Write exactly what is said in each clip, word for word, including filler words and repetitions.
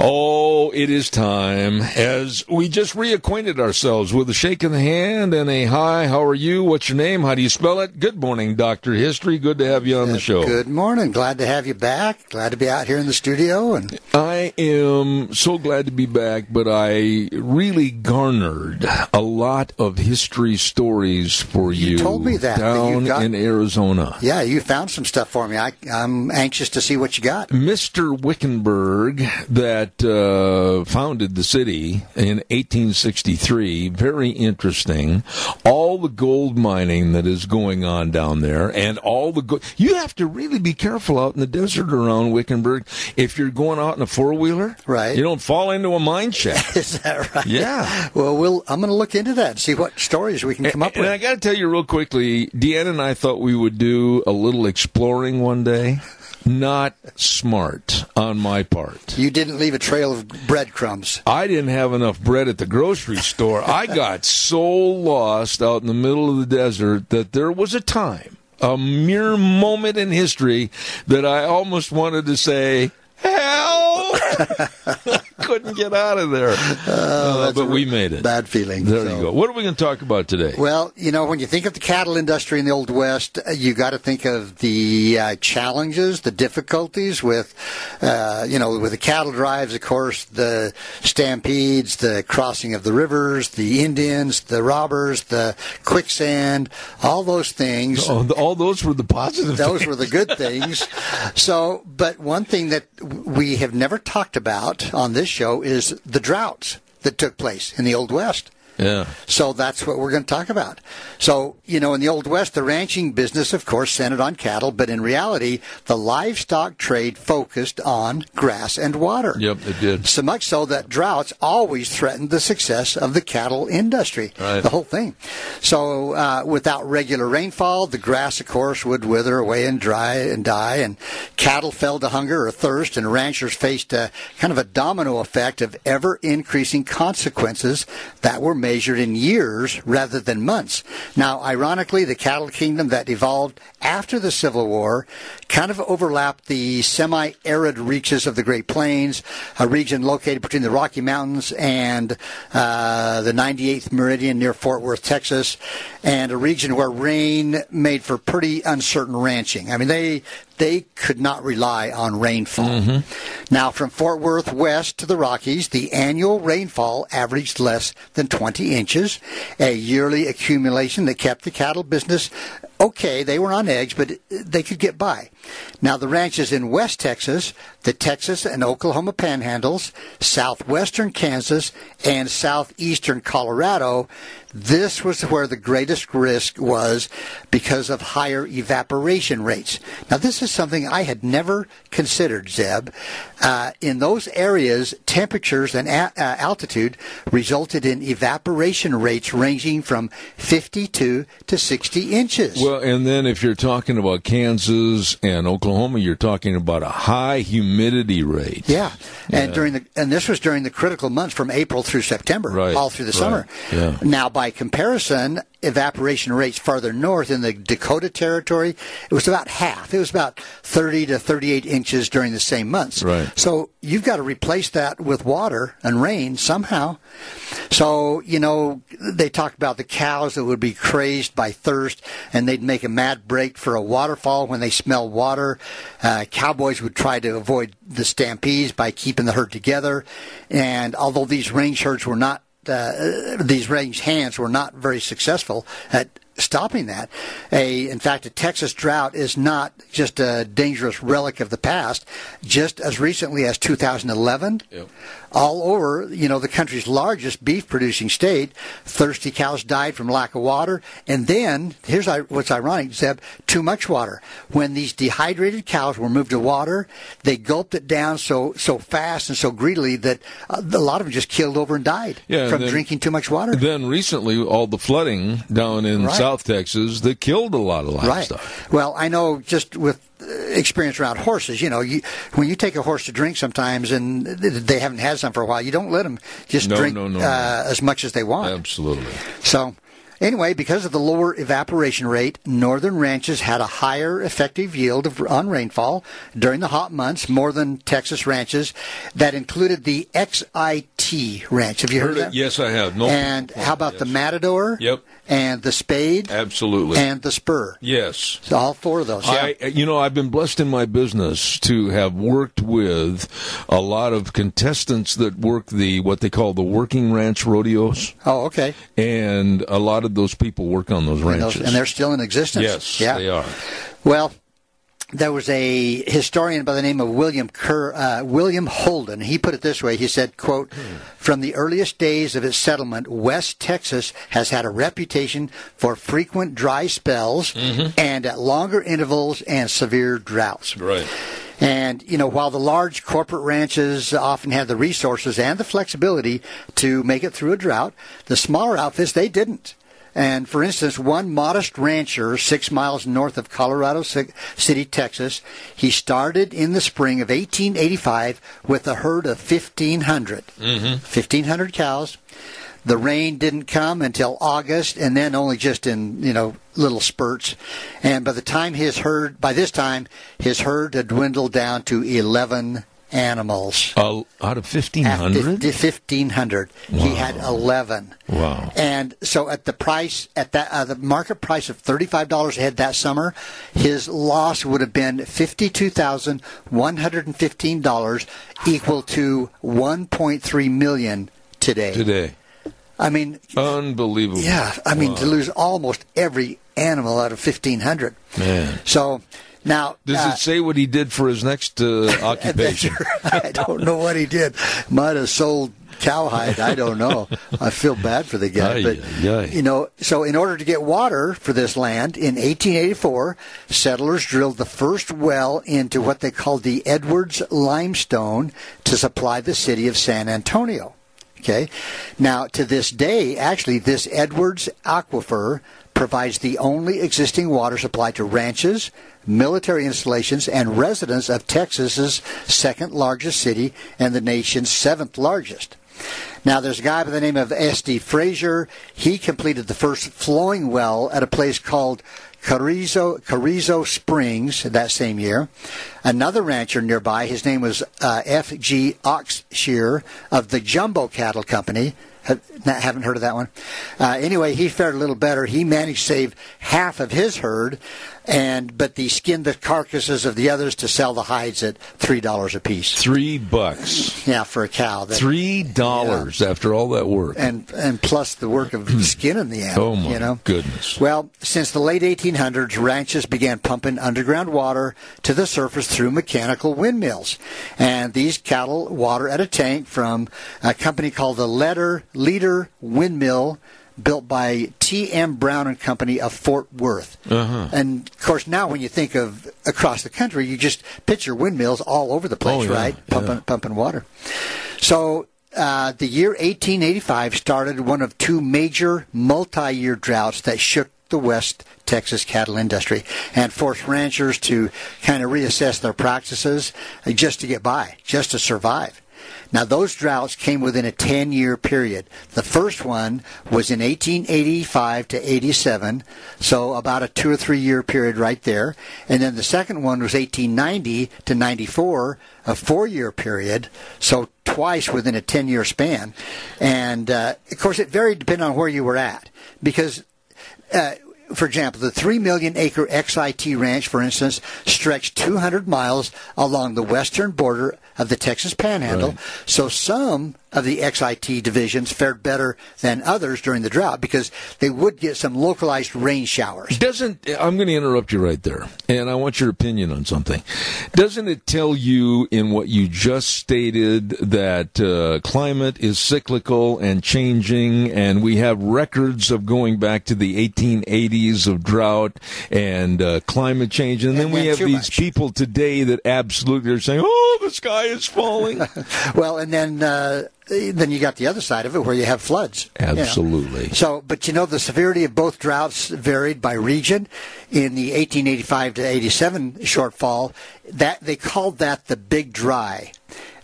Oh, it is time, as we just reacquainted ourselves with a shake of the hand and a hi, how are you, what's your name, how do you spell it? Good morning, Doctor History. Good to have you on uh, the show. Good morning. Glad to have you back. Glad to be out here in the studio. And I am so glad to be back, but I really garnered a lot of history stories for you. You told me that. Down that got, in Arizona. Yeah, you found some stuff for me. I, I'm anxious to see what you got. Mister Wickenburg, the that uh, founded the city in eighteen sixty-three. Very interesting. All the gold mining that is going on down there, and all the go- you have to really be careful out in the desert around Wickenburg if you're going out in a four wheeler. Right. You don't fall into a mine shaft. Is that right? Yeah. Well, we'll I'm going to look into that and see what stories we can come and, up with. And I got to tell you real quickly, Deanna and I thought we would do a little exploring one day. Not smart on my part. You didn't leave a trail of breadcrumbs. I didn't have enough bread at the grocery store. I got so lost out in the middle of the desert that there was a time, a mere moment in history, that I almost wanted to say, help! I couldn't get out of there. Uh, uh, but we made it. Bad feeling. There so. You go. What are we going to talk about today? Well, you know, when you think of the cattle industry in the Old West, you got to think of the uh, challenges, the difficulties with, uh, you know, with the cattle drives, of course, the stampedes, the crossing of the rivers, the Indians, the robbers, the quicksand, all those things. Oh, all those were the positive those things. Those were the good things. So, but one thing that we have never talked about on this show is the droughts that took place in the Old West. Yeah. So that's what we're going to talk about. So, you know, in the Old West, the ranching business, of course, centered on cattle, but in reality, the livestock trade focused on grass and water. Yep, it did. So much so that droughts always threatened the success of the cattle industry, right. The whole thing. So uh, without regular rainfall, the grass, of course, would wither away and dry and die, and cattle fell to hunger or thirst, and ranchers faced a kind of a domino effect of ever-increasing consequences that were made measured in years rather than months. Now, ironically, the cattle kingdom that evolved after the Civil War kind of overlapped the semi-arid reaches of the Great Plains, a region located between the Rocky Mountains and uh, the ninety-eighth Meridian near Fort Worth, Texas, and a region where rain made for pretty uncertain ranching. I mean, they... They could not rely on rainfall. Mm-hmm. Now, from Fort Worth west to the Rockies, the annual rainfall averaged less than twenty inches, a yearly accumulation that kept the cattle business okay. They were on edge, but they could get by. Now, the ranches in West Texas, the Texas and Oklahoma panhandles, southwestern Kansas, and southeastern Colorado, this was where the greatest risk was because of higher evaporation rates. Now, this is something I had never considered, Zeb. Uh, in those areas, temperatures and a- uh, altitude resulted in evaporation rates ranging from fifty-two to sixty inches. Well, and then if you're talking about Kansas and Oklahoma, you're talking about a high humidity rate. Yeah, and yeah. during the and this was during the critical months from April through September, right, all through the summer. Right. Yeah. Now, by comparison, evaporation rates farther north in the Dakota Territory, it was about half. It was about thirty to thirty-eight inches during the same months. Right. So you've got to replace that with water and rain somehow. So, you know, they talk about the cows that would be crazed by thirst, and they'd make a mad break for a waterfall when they smell water. Uh, cowboys would try to avoid the stampedes by keeping the herd together. And although these range herds were not Uh, these range hands were not very successful at stopping that. A, in fact, a Texas drought is not just a dangerous relic of the past. Just as recently as two thousand eleven, yep. all over, you know, the country's largest beef-producing state, thirsty cows died from lack of water. And then, here's what's ironic, Zeb, too much water. When these dehydrated cows were moved to water, they gulped it down so, so fast and so greedily that a lot of them just killed over and died yeah, from and then, drinking too much water. Then recently, all the flooding down in right. South Texas that killed a lot of livestock. Right. Well, I know just with experience around horses, you know, you, when you take a horse to drink sometimes and they haven't had some for a while, you don't let them just no, drink no, no, uh, no. as much as they want. Absolutely. So, anyway, because of the lower evaporation rate, northern ranches had a higher effective yield of, on rainfall during the hot months, more than Texas ranches. That included the X I T Ranch. Have you heard, heard of that? It? Yes, I have. No and point. How about yes. the Matador? Yep. And the Spade? Absolutely. And the Spur? Yes. So all four of those. Yeah. I, you know, I've been blessed in my business to have worked with a lot of contestants that work the, what they call the working ranch rodeos. Oh, okay. And a lot of those people work on those ranches. And, those, and they're still in existence? Yes, yeah. they are. Well, there was a historian by the name of William Kerr, uh, William Holden. He put it this way. He said, quote, hmm. "From the earliest days of its settlement, West Texas has had a reputation for frequent dry spells mm-hmm. and at longer intervals and severe droughts." Right. And, you know, while the large corporate ranches often had the resources and the flexibility to make it through a drought, the smaller outfits, they didn't. And, for instance, one modest rancher six miles north of Colorado City, Texas, he started in the spring of eighteen eighty-five with a herd of fifteen hundred. Mm-hmm. fifteen hundred cows. The rain didn't come until August, and then only just in, you know, little spurts. And by the time his herd, by this time, his herd had dwindled down to eleven animals. Uh, out of fifteen hundred? fifteen hundred. Wow. He had eleven. Wow. And so at the price, at that, uh, the market price of thirty-five dollars a head that summer, his loss would have been fifty-two thousand one hundred fifteen dollars, equal to one point three million dollars today. Today. I mean, unbelievable. Yeah. I mean, wow. to lose almost every animal out of fifteen hundred. Man. So. Now, does uh, it say what he did for his next uh, occupation? I don't know what he did. Might have sold cowhide. I don't know. I feel bad for the guy. Aye, but aye. You know, so in order to get water for this land, in eighteen eighty-four, settlers drilled the first well into what they called the Edwards limestone to supply the city of San Antonio. Okay. Now, to this day, actually, this Edwards Aquifer provides the only existing water supply to ranches, military installations, and residents of Texas's second largest city and the nation's seventh largest. Now, there's a guy by the name of S D Frazier. He completed the first flowing well at a place called Carrizo, Carrizo Springs that same year. Another rancher nearby, his name was uh, F G Oxshear of the Jumbo Cattle Company. Not, haven't heard of that one. Uh, anyway, he fared a little better. He managed to save half of his herd, and but they skinned the carcasses of the others to sell the hides at three dollars a piece. Three bucks. Yeah, for a cow. That, three dollars you know, after all that work, and and plus the work of skinning the animal. Oh my you know? goodness! Well, since the late eighteen hundreds, ranches began pumping underground water to the surface through mechanical windmills, and these cattle water at a tank from a company called the Letter. Leader windmill built by T M Brown and Company of Fort Worth. Uh-huh. And, of course, now when you think of across the country, you just picture windmills all over the place, oh, yeah, right? Pumping, yeah. pumping water. So uh, the year eighteen eighty-five started one of two major multi-year droughts that shook the West Texas cattle industry and forced ranchers to kind of reassess their practices just to get by, just to survive. Now, those droughts came within a ten-year period. The first one was in eighteen eighty-five to eighty-seven, so about a two- or three-year period right there. And then the second one was eighteen ninety to ninety-four, a four-year period, so twice within a ten-year span. And, uh, of course, it varied depending on where you were at, because uh, for example, the three million acre X I T Ranch, for instance, stretched two hundred miles along the western border of the Texas Panhandle. Right. So some of the X I T divisions fared better than others during the drought because they would get some localized rain showers. Doesn't I'm going to interrupt you right there, and I want your opinion on something. Doesn't it tell you in what you just stated that uh, climate is cyclical and changing, and we have records of going back to the eighteen eighties of drought and uh, climate change, and, and then we have these much. people today that absolutely are saying, oh, the sky is falling. Well, and then... Uh, Then you got the other side of it where you have floods. Absolutely. You know. So, but you know, the severity of both droughts varied by region. In the eighteen eighty-five to eighty-seven shortfall, that they called that the Big Dry.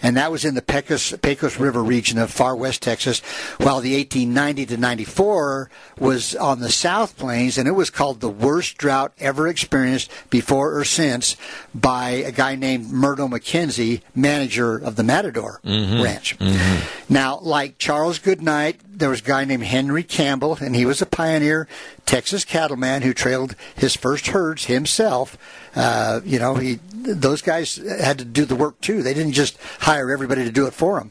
And that was in the Pecos, Pecos River region of far west Texas, while the eighteen ninety to ninety-four was on the South Plains, and it was called the worst drought ever experienced before or since by a guy named Murdo McKenzie, manager of the Matador mm-hmm. Ranch. Mm-hmm. Now, like Charles Goodnight, there was a guy named Henry Campbell, and he was a pioneer Texas cattleman who trailed his first herds himself. Uh, you know, he those guys had to do the work, too. They didn't just hire everybody to do it for him.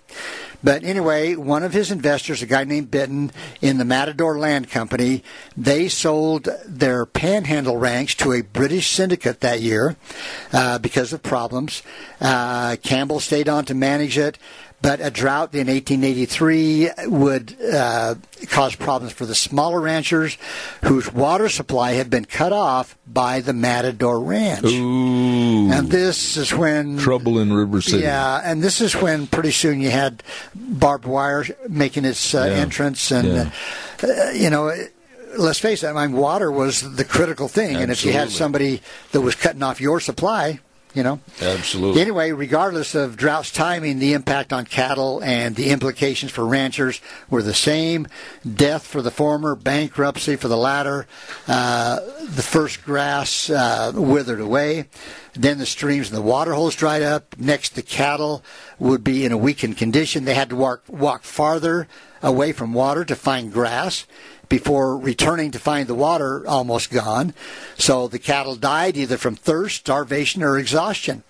But anyway, one of his investors, a guy named Benton, in the Matador Land Company, they sold their Panhandle ranch to a British syndicate that year uh, because of problems. Uh, Campbell stayed on to manage it. But a drought in eighteen eighty-three would uh, cause problems for the smaller ranchers whose water supply had been cut off by the Matador Ranch. Ooh. And this is when... Trouble in River City. Yeah, and this is when pretty soon you had barbed wire making its uh, yeah. entrance. And, yeah. uh, you know, let's face it, I mean, water was the critical thing. Absolutely. And if you had somebody that was cutting off your supply... You know? Absolutely. Anyway, regardless of drought's timing, the impact on cattle and the implications for ranchers were the same. Death for the former, bankruptcy for the latter. Uh, the first grass uh, withered away. Then the streams and the water holes dried up. Next, the cattle would be in a weakened condition. They had to walk, walk farther away from water to find grass before returning to find the water almost gone. So the cattle died either from thirst, starvation, or exhaustion.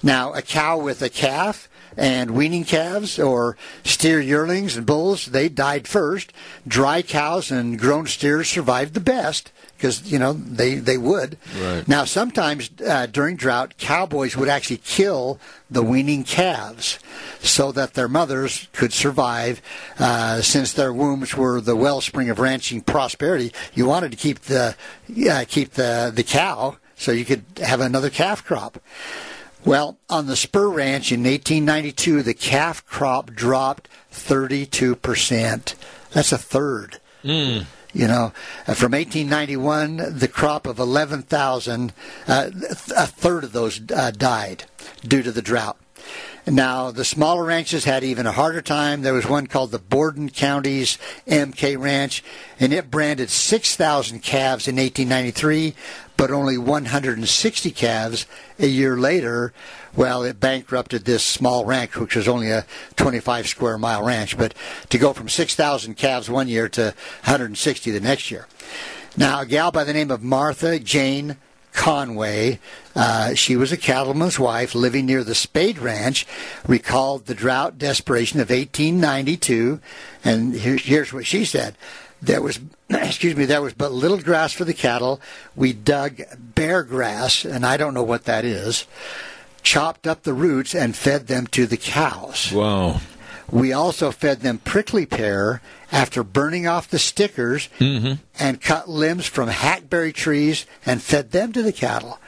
Now, a cow with a calf and weaning calves or steer yearlings and bulls, they died first. Dry cows and grown steers survived the best because, you know, they, they would. Right. Now, sometimes uh, during drought, cowboys would actually kill the weaning calves so that their mothers could survive uh, since their wombs were the wellspring of ranching prosperity. You wanted to keep the uh, keep the, the cow so you could have another calf crop. Well, on the Spur Ranch in eighteen ninety-two, the calf crop dropped thirty-two percent. That's a third. Mm. You know, from eighteen ninety-one, the crop of eleven thousand, uh, a third of those uh, died due to the drought. Now, the smaller ranches had even a harder time. There was one called the Borden County's M K Ranch, and it branded six thousand calves in eighteen ninety-three, but only one hundred sixty calves a year later. Well, it bankrupted this small ranch, which was only a twenty-five square mile ranch, but to go from six thousand calves one year to one hundred sixty the next year. Now, a gal by the name of Martha Jane Conway, uh, she was a cattleman's wife living near the Spade Ranch, recalled the drought desperation of eighteen ninety-two, and here, here's what she said. There was, excuse me, there was but little grass for the cattle. We dug bear grass, and I don't know what that is, chopped up the roots and fed them to the cows. Wow. We also fed them prickly pear after burning off the stickers mm-hmm. and cut limbs from hackberry trees and fed them to the cattle.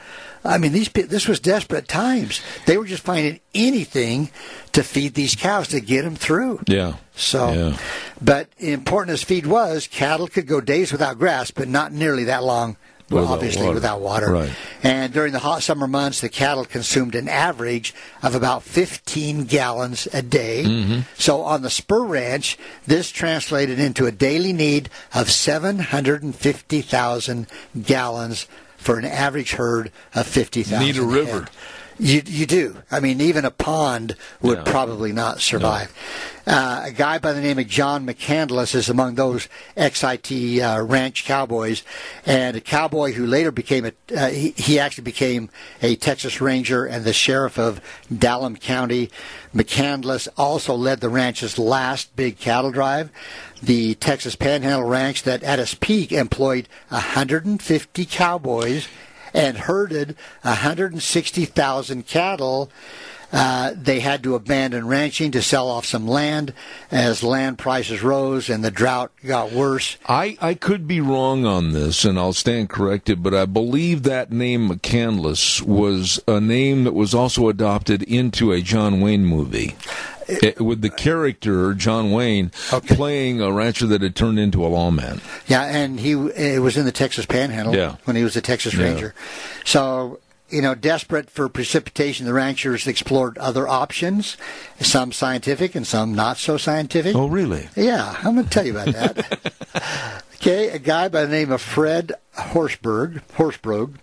I mean, these this was desperate times. They were just finding anything to feed these cows to get them through. Yeah. So, yeah. But important as feed was, cattle could go days without grass, but not nearly that long well, without obviously water. without water. Right. And during the hot summer months, the cattle consumed an average of about fifteen gallons a day. Mm-hmm. So on the Spur Ranch, this translated into a daily need of seven hundred fifty thousand gallons for an average herd of fifty thousand. Need a river. Head. You you do. I mean, even a pond would yeah. probably not survive. No. Uh, a guy by the name of John McCandless is among those X I T uh, ranch cowboys, and a cowboy who later became a uh, he, he actually became a Texas Ranger and the sheriff of Dallam County. McCandless also led the ranch's last big cattle drive, the Texas Panhandle Ranch, that at its peak employed one hundred fifty cowboys. And herded one hundred sixty thousand cattle. Uh, they had to abandon ranching to sell off some land as land prices rose and the drought got worse. I, I could be wrong on this, and I'll stand corrected, but I believe that name McCandless was a name that was also adopted into a John Wayne movie. It, with the character John Wayne okay. playing a rancher that had turned into a lawman. Yeah, and he it was in the Texas Panhandle yeah. when he was a Texas yeah. Ranger. So, you know, desperate for precipitation, the ranchers explored other options, some scientific and some not so scientific. Oh, really? Yeah, I'm going to tell you about that. Okay, a guy by the name of Fred Horsberg, Horsberg,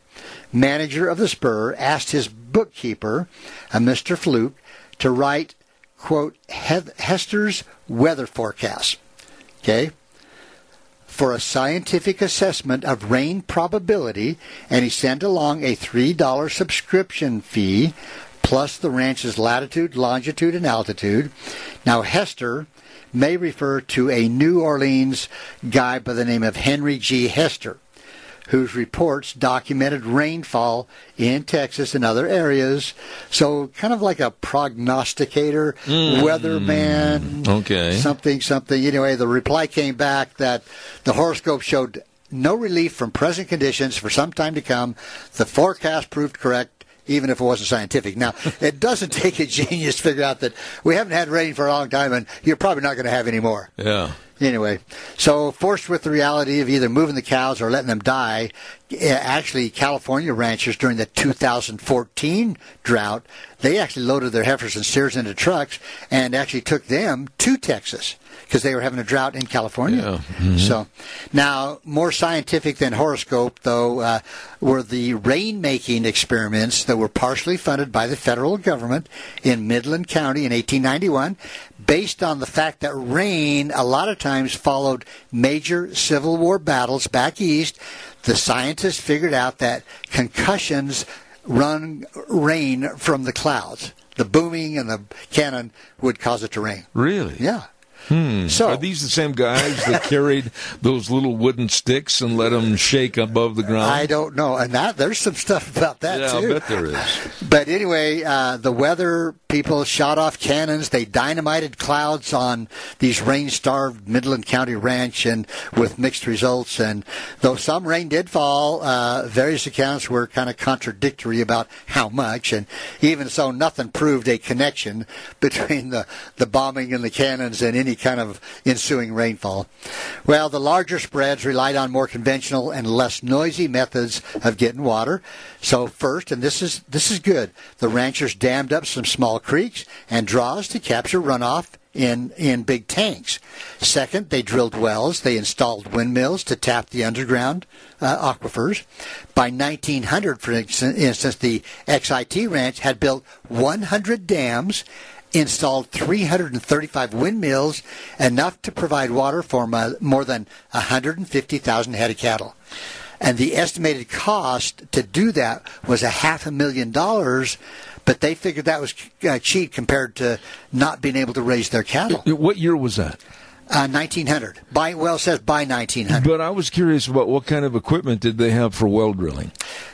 manager of the Spur, asked his bookkeeper, a Mister Fluke, to write, quote, Hester's weather forecast, okay, for a scientific assessment of rain probability, and he sent along a three dollars subscription fee, plus the ranch's latitude, longitude, and altitude. Now, Hester may refer to a New Orleans guy by the name of Henry G. Hester, whose reports documented rainfall in Texas and other areas. So kind of like a prognosticator, mm. weatherman, okay. something, something. Anyway, the reply came back that the horoscope showed no relief from present conditions for some time to come. The forecast proved correct, even if it wasn't scientific. Now, it doesn't take a genius to figure out that we haven't had rain for a long time, and you're probably not going to have any more. Yeah. Anyway, so forced with the reality of either moving the cows or letting them die, actually California ranchers during the two thousand fourteen drought, they actually loaded their heifers and steers into trucks and actually took them to Texas because they were having a drought in California. Yeah. Mm-hmm. So now, more scientific than horoscope, though, uh, were the rain-making experiments that were partially funded by the federal government in Midland County in eighteen ninety-one, based on the fact that rain a lot of times followed major Civil War battles back east. The scientists figured out that concussions run rain from the clouds. The booming and the cannon would cause it to rain. Really? Yeah. Hmm. So, are these the same guys that carried those little wooden sticks and let them shake above the ground? I don't know. And that, there's some stuff about that, yeah, too. Yeah, I bet there is. But anyway, uh, the weather people shot off cannons. They dynamited clouds on these rain-starved Midland County ranch and with mixed results. And though some rain did fall, uh, various accounts were kind of contradictory about how much. And even so, nothing proved a connection between the, the bombing and the cannons and any kind of ensuing rainfall. Well, the larger spreads relied on more conventional and less noisy methods of getting water. So first, and this is this is good, the ranchers dammed up some small creeks and draws to capture runoff in in big tanks. Second, they drilled wells. They installed windmills to tap the underground uh, aquifers. By nineteen hundred, for instance, the X I T Ranch had built one hundred dams, installed three hundred thirty-five windmills, enough to provide water for more than one hundred fifty thousand head of cattle. And the estimated cost to do that was a half a million dollars, but they figured that was cheap compared to not being able to raise their cattle. What year was that? Uh, nineteen hundred. By, well, it says by nineteen hundred. But I was curious about what kind of equipment did they have for well drilling?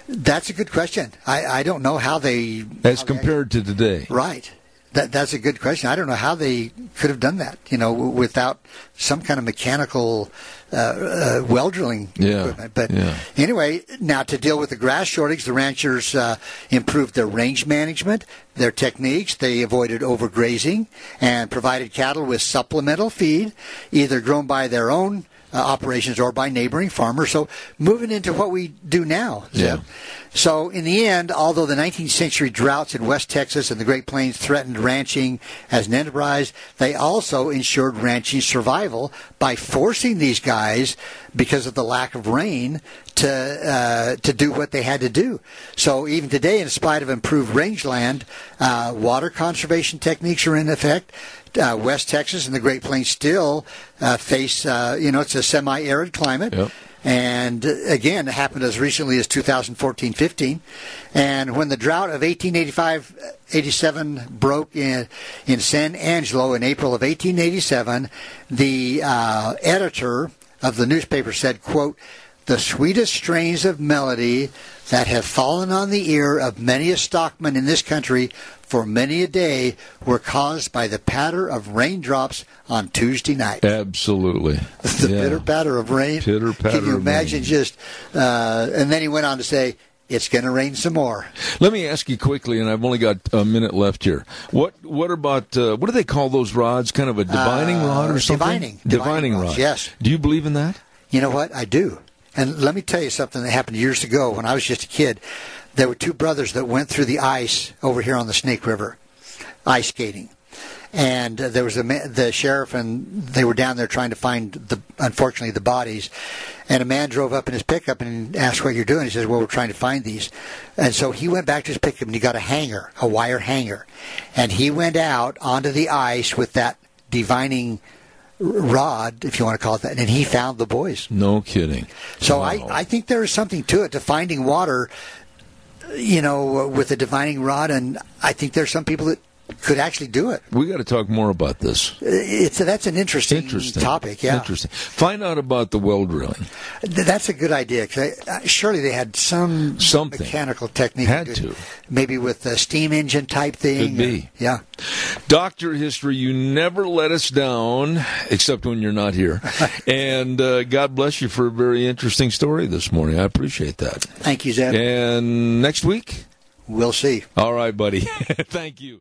That's a good question. I, I don't know how they... As how compared they, to today. Right. That, that's a good question. I don't know how they could have done that, you know, w- without some kind of mechanical uh, uh, well drilling yeah. equipment. But yeah. anyway, now to deal with the grass shortage, the ranchers uh, improved their range management, their techniques. They avoided overgrazing and provided cattle with supplemental feed, either grown by their own uh, operations or by neighboring farmers. So moving into what we do now. So, yeah. So in the end, although the nineteenth century droughts in West Texas and the Great Plains threatened ranching as an enterprise, they also ensured ranching survival by forcing these guys, because of the lack of rain, to uh, to do what they had to do. So even today, in spite of improved rangeland, uh, water conservation techniques are in effect. Uh, West Texas and the Great Plains still uh, face, uh, you know, it's a semi-arid climate. Yep. And again, it happened as recently as two thousand fourteen fifteen. And when the drought of eighteen eighty-five eighty-seven broke in in San Angelo in April of eighteen eighty-seven, the uh, editor of the newspaper said, quote, "The sweetest strains of melody that have fallen on the ear of many a stockman in this country for many a day were caused by the patter of raindrops on Tuesday night." Absolutely. The yeah. pitter patter of rain. Pitter patter. Can you imagine rain. just, uh, and then he went on to say, it's going to rain some more. Let me ask you quickly, and I've only got a minute left here. What What about, uh, what do they call those rods? Kind of a divining uh, rod or something? Divining. Divining, divining rod. Yes. Do you believe in that? You know what? I do. And let me tell you something that happened years ago when I was just a kid. There were two brothers that went through the ice over here on the Snake River, ice skating. And uh, there was a, the sheriff, and they were down there trying to find, the unfortunately, the bodies. And a man drove up in his pickup and asked, what you're doing? He says, well, we're trying to find these. And so he went back to his pickup and he got a hanger, a wire hanger. And he went out onto the ice with that divining rod, if you want to call it that, and he found the boys. No kidding. So wow. I, I think there is something to it, to finding water, you know, with a divining rod, and I think there's some people that could actually do it. We got to talk more about this. It's a, that's an interesting, interesting topic. Yeah, interesting. Find out about the well drilling. That's a good idea. Cause I, surely they had some Something. mechanical technique. Had to, to. Maybe with a steam engine type thing. Could be. Or, yeah. Doctor History, you never let us down, except when you're not here. And uh, God bless you for a very interesting story this morning. I appreciate that. Thank you, Zeb. And next week? We'll see. All right, buddy. Thank you.